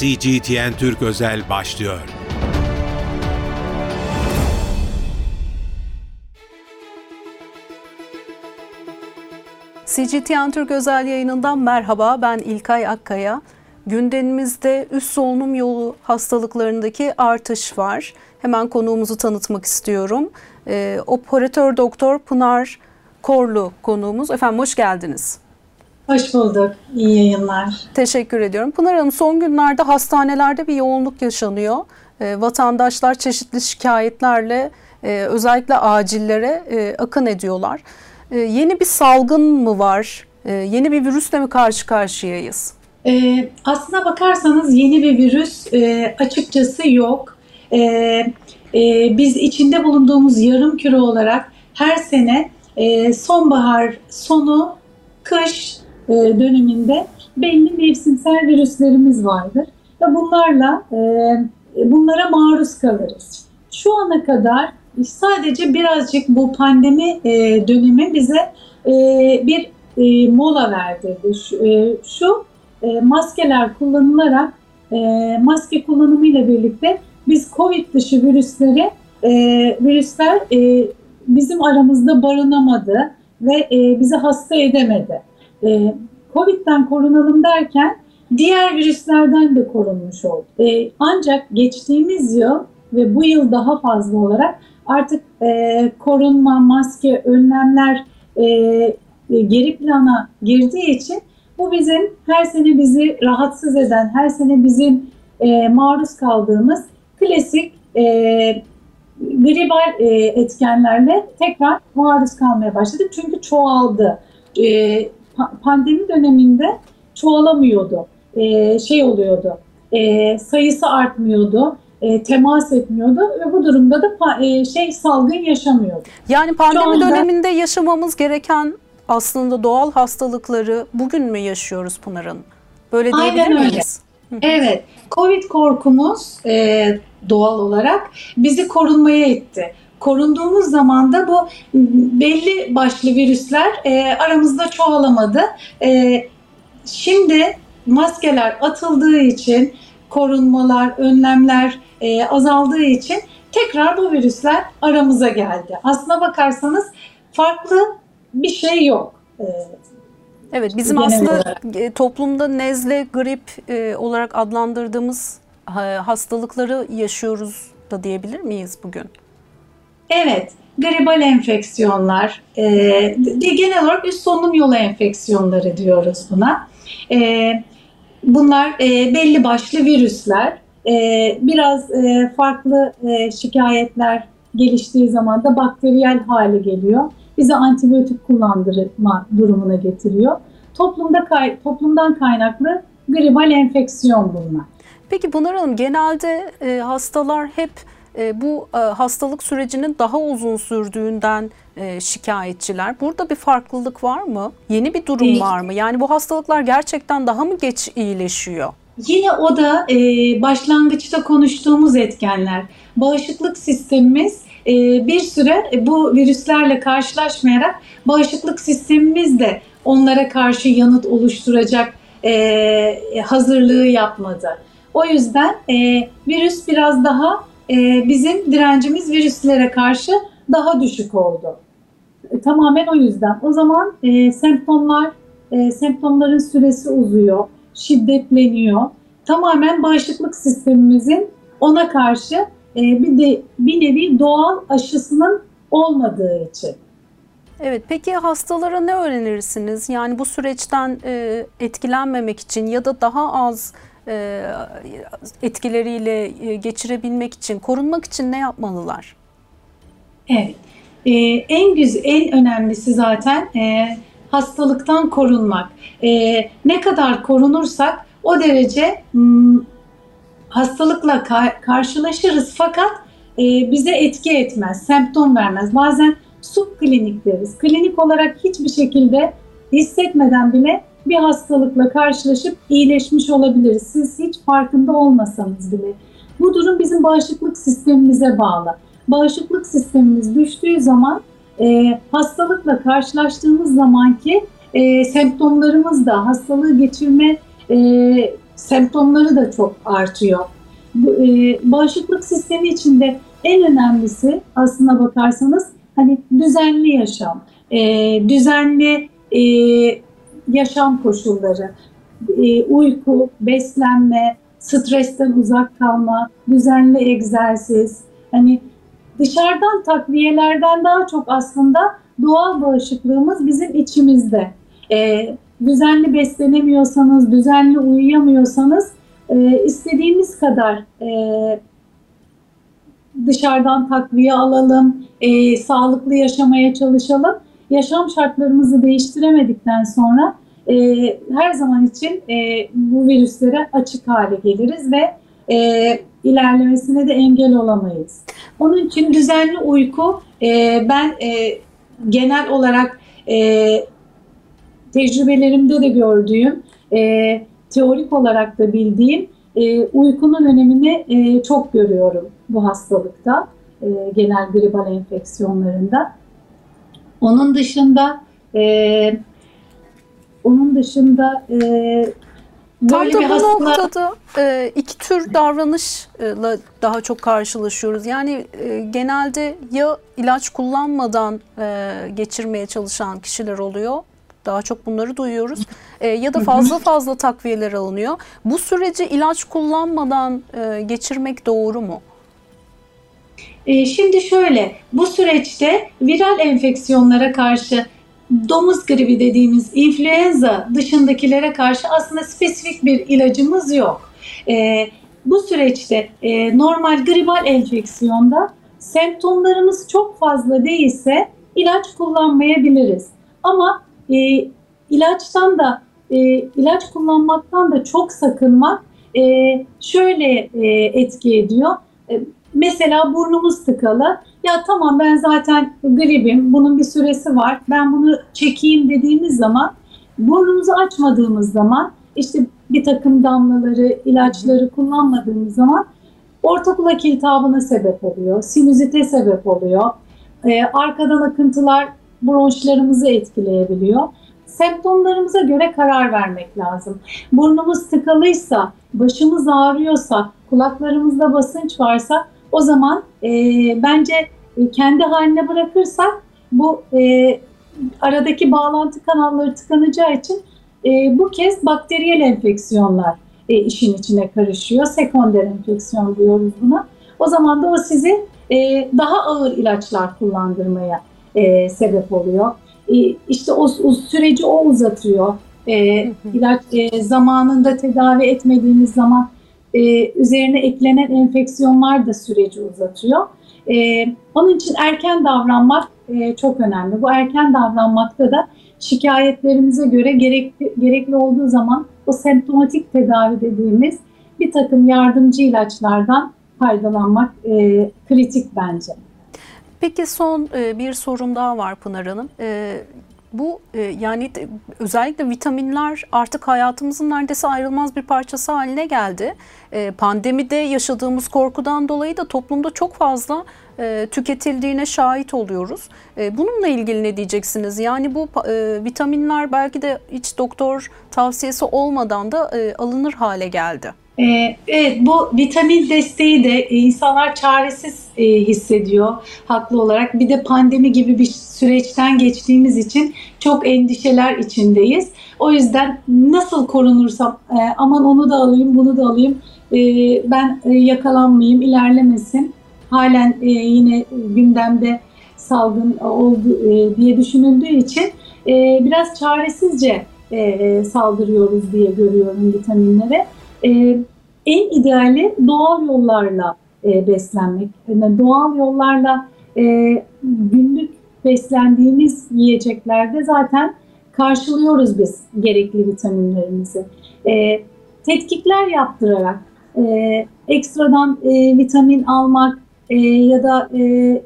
CGTN Türk Özel başlıyor. CGTN Türk Özel yayınından merhaba, ben İlkay Akkaya. Gündemimizde üst solunum yolu hastalıklarındaki artış var. Hemen konuğumuzu tanıtmak istiyorum. Operatör doktor Pınar Korlu konuğumuz. Efendim hoş geldiniz. Hoş bulduk. İyi yayınlar. Teşekkür ediyorum. Pınar Hanım, son günlerde hastanelerde bir yoğunluk yaşanıyor. Vatandaşlar çeşitli şikayetlerle özellikle acillere akın ediyorlar. Yeni bir salgın mı var? Yeni bir virüsle mi karşı karşıyayız? Aslına bakarsanız yeni bir virüs açıkçası yok. Biz içinde bulunduğumuz yarımküre olarak her sene sonbahar sonu, kış döneminde belli mevsimsel virüslerimiz vardır ve bunlara maruz kalırız. Şu ana kadar sadece birazcık bu pandemi dönemi bize bir mola verdirdi. Şu maskeler kullanılarak, maske kullanımıyla birlikte biz COVID dışı virüsler bizim aramızda barınamadı ve bizi hasta edemedi. Covid'den korunalım derken diğer virüslerden de korunmuş olduk. Ancak geçtiğimiz yıl ve bu yıl daha fazla olarak artık korunma, maske, önlemler geri plana girdiği için bu bizim her sene bizi rahatsız eden, her sene bizim maruz kaldığımız klasik gribal etkenlerle tekrar maruz kalmaya başladık. Çünkü çoğaldı. Pandemi döneminde çoğalamıyordu. Oluyordu. Sayısı artmıyordu. Temas etmiyordu ve bu durumda da salgın yaşamıyordu. Yani pandemi döneminde yaşamamız gereken aslında doğal hastalıkları bugün mü yaşıyoruz Pınar Hanım? Böyle diyebilir miyiz? Evet. Covid korkumuz doğal olarak bizi korunmaya itti. Korunduğumuz zaman da bu belli başlı virüsler aramızda çoğalamadı. Şimdi maskeler atıldığı için, korunmalar, önlemler azaldığı için tekrar bu virüsler aramıza geldi. Aslına bakarsanız farklı bir şey yok. Evet, bizim aslında toplumda nezle, grip olarak adlandırdığımız hastalıkları yaşıyoruz da diyebilir miyiz bugün? Evet, gribal enfeksiyonlar, genel olarak üst solunum yolu enfeksiyonları diyoruz buna. Bunlar belli başlı virüsler, biraz farklı şikayetler geliştiği zaman da bakteriyel hale geliyor. Bize antibiyotik kullandırma durumuna getiriyor. Toplumdan kaynaklı gribal enfeksiyon bunlar. Peki Pınar Hanım, genelde hastalar hep bu hastalık sürecinin daha uzun sürdüğünden şikayetçiler. Burada bir farklılık var mı? Yeni bir durum var mı? Yani bu hastalıklar gerçekten daha mı geç iyileşiyor? Yine o da başlangıçta konuştuğumuz etkenler. Bağışıklık sistemimiz bir süre bu virüslerle karşılaşmayarak bağışıklık sistemimiz de onlara karşı yanıt oluşturacak hazırlığı yapmadı. O yüzden virüs biraz daha bizim direncimiz virüslere karşı daha düşük oldu. Tamamen o yüzden. O zaman semptomların süresi uzuyor, şiddetleniyor. Tamamen bağışıklık sistemimizin ona karşı bir nevi doğal aşısının olmadığı için. Evet, peki hastalara ne önerirsiniz? Yani bu süreçten etkilenmemek için ya da daha az etkileriyle geçirebilmek için, korunmak için ne yapmalılar? Evet, en önemlisi zaten hastalıktan korunmak. Ne kadar korunursak o derece hastalıkla karşılaşırız fakat bize etki etmez, semptom vermez. Bazen subklinik deriz. Klinik olarak hiçbir şekilde hissetmeden bile bir hastalıkla karşılaşıp iyileşmiş olabiliriz. Siz hiç farkında olmasanız bile. Bu durum bizim bağışıklık sistemimize bağlı. Bağışıklık sistemimiz düştüğü zaman hastalıkla karşılaştığımız zamanki semptomlarımız da hastalığı geçirme semptomları da çok artıyor. Bağışıklık sistemi içinde en önemlisi aslına bakarsanız hani düzenli yaşam, düzenli yaşam koşulları, uyku, beslenme, stresten uzak kalma, düzenli egzersiz. Hani dışarıdan takviyelerden daha çok aslında doğal bağışıklığımız bizim içimizde. Düzenli beslenemiyorsanız, düzenli uyuyamıyorsanız istediğimiz kadar dışarıdan takviye alalım, sağlıklı yaşamaya çalışalım. Yaşam şartlarımızı değiştiremedikten sonra her zaman için bu virüslere açık hale geliriz ve ilerlemesine de engel olamayız. Onun için düzenli uyku, ben genel olarak tecrübelerimde de gördüğüm, teorik olarak da bildiğim uykunun önemini çok görüyorum bu hastalıkta, genel gribal enfeksiyonlarında. Onun dışında tam da bu noktada iki tür davranışla daha çok karşılaşıyoruz. Yani genelde ya ilaç kullanmadan geçirmeye çalışan kişiler oluyor. Daha çok bunları duyuyoruz. Ya da fazla takviyeler alınıyor. Bu süreci ilaç kullanmadan geçirmek doğru mu? Şimdi şöyle, bu süreçte viral enfeksiyonlara karşı domuz gribi dediğimiz influenza dışındakilere karşı aslında spesifik bir ilacımız yok. Bu süreçte normal gribal enfeksiyonda semptomlarımız çok fazla değilse ilaç kullanmayabiliriz. Ama ilaç kullanmaktan da çok sakınmak şöyle etki ediyor. Mesela burnumuz tıkalı. Ya tamam, ben zaten gribim, bunun bir süresi var, ben bunu çekeyim dediğimiz zaman, burnumuzu açmadığımız zaman, işte bir takım damlaları, ilaçları kullanmadığımız zaman orta kulak iltihabına sebep oluyor, sinüzite sebep oluyor, arkadan akıntılar bronşlarımızı etkileyebiliyor. Semptomlarımıza göre karar vermek lazım. Burnumuz tıkalıysa, başımız ağrıyorsa, kulaklarımızda basınç varsa, o zaman bence kendi haline bırakırsak bu aradaki bağlantı kanalları tıkanacağı için bu kez bakteriyel enfeksiyonlar işin içine karışıyor. Sekonder enfeksiyon diyoruz buna. O zaman da o sizi daha ağır ilaçlar kullandırmaya sebep oluyor. İşte o süreci o uzatıyor. İlaç zamanında tedavi etmediğimiz zaman üzerine eklenen enfeksiyonlar da süreci uzatıyor. Onun için erken davranmak çok önemli. Bu erken davranmakta da şikayetlerimize göre gerekli olduğu zaman o semptomatik tedavi dediğimiz bir takım yardımcı ilaçlardan faydalanmak kritik bence. Peki son bir sorum daha var Pınar Hanım. Bu yani özellikle vitaminler artık hayatımızın neredeyse ayrılmaz bir parçası haline geldi. Pandemide yaşadığımız korkudan dolayı da toplumda çok fazla tüketildiğine şahit oluyoruz. Bununla ilgili ne diyeceksiniz? Yani bu vitaminler belki de hiç doktor tavsiyesi olmadan da alınır hale geldi. Evet, bu vitamin desteği de insanlar çaresiz hissediyor haklı olarak. Bir de pandemi gibi bir süreçten geçtiğimiz için çok endişeler içindeyiz. O yüzden nasıl korunursam aman onu da alayım, bunu da alayım, ben yakalanmayayım, ilerlemesin. Halen yine gündemde salgın oldu diye düşünüldüğü için biraz çaresizce saldırıyoruz diye görüyorum vitaminlere. En ideali doğal yollarla beslenmek. Yani doğal yollarla günlük beslendiğimiz yiyeceklerde zaten karşılıyoruz biz gerekli vitaminlerimizi. Tetkikler yaptırarak ekstradan vitamin almak ya da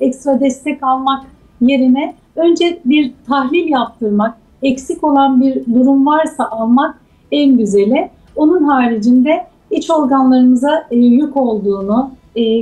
ekstra destek almak yerine önce bir tahlil yaptırmak, eksik olan bir durum varsa almak en güzeli. Onun haricinde iç organlarımıza yük olduğunu,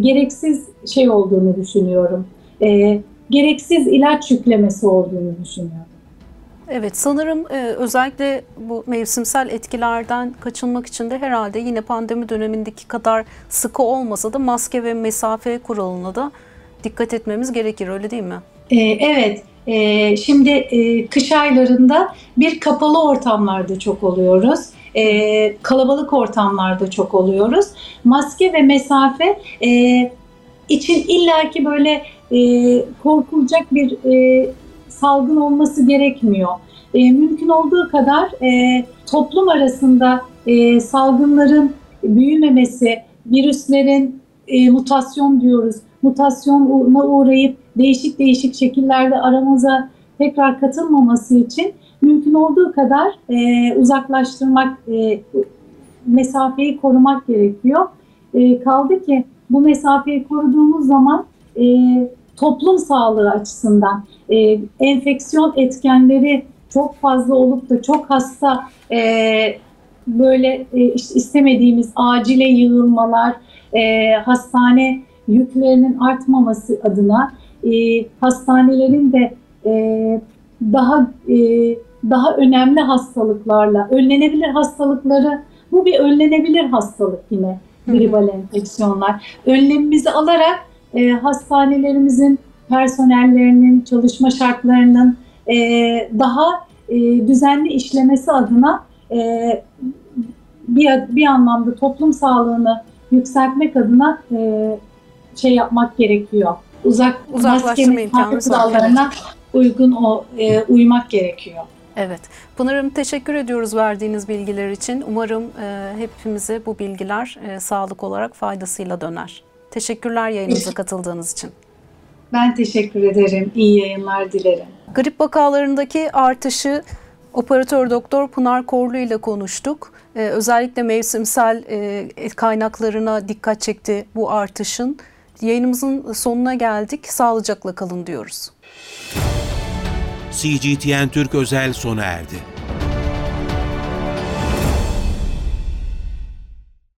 gereksiz şey olduğunu düşünüyorum. Gereksiz ilaç yüklemesi olduğunu düşünüyorum. Evet, sanırım özellikle bu mevsimsel etkilerden kaçınmak için de herhalde yine pandemi dönemindeki kadar sıkı olmasa da maske ve mesafe kuralına da dikkat etmemiz gerekir, öyle değil mi? Evet. Şimdi kış aylarında bir kapalı ortamlarda çok oluyoruz. Kalabalık ortamlarda çok oluyoruz. Maske ve mesafe için illaki böyle korkulacak bir salgın olması gerekmiyor. Mümkün olduğu kadar toplum arasında salgınların büyümemesi, virüslerin mutasyon diyoruz, mutasyona uğrayıp değişik şekillerde aramıza tekrar katılmaması için mümkün olduğu kadar uzaklaştırmak, mesafeyi korumak gerekiyor. Kaldı ki bu mesafeyi koruduğumuz zaman toplum sağlığı açısından enfeksiyon etkenleri çok fazla olup da çok hasta böyle istemediğimiz acile yığılmalar, hastane yüklerinin artmaması adına hastanelerin de daha önemli hastalıklarla, önlenebilir hastalıkları, bu bir önlenebilir hastalık yine gribal enfeksiyonlar. Önlemimizi alarak hastanelerimizin personellerinin çalışma şartlarının daha düzenli işlemesi adına bir anlamda toplum sağlığını yükseltmek adına yapmak gerekiyor. Uzaklaştırma imkanımız kurallarına uygun uymak gerekiyor. Evet. Pınar'ım, teşekkür ediyoruz verdiğiniz bilgiler için. Umarım hepimize bu bilgiler sağlık olarak faydasıyla döner. Teşekkürler yayınımıza katıldığınız için. Ben teşekkür ederim. İyi yayınlar dilerim. Grip vakalarındaki artışı operatör doktor Pınar Korlu ile konuştuk. Özellikle mevsimsel kaynaklarına dikkat çekti bu artışın. Yayınımızın sonuna geldik. Sağlıcakla kalın diyoruz. CGTN Türk Özel sona erdi.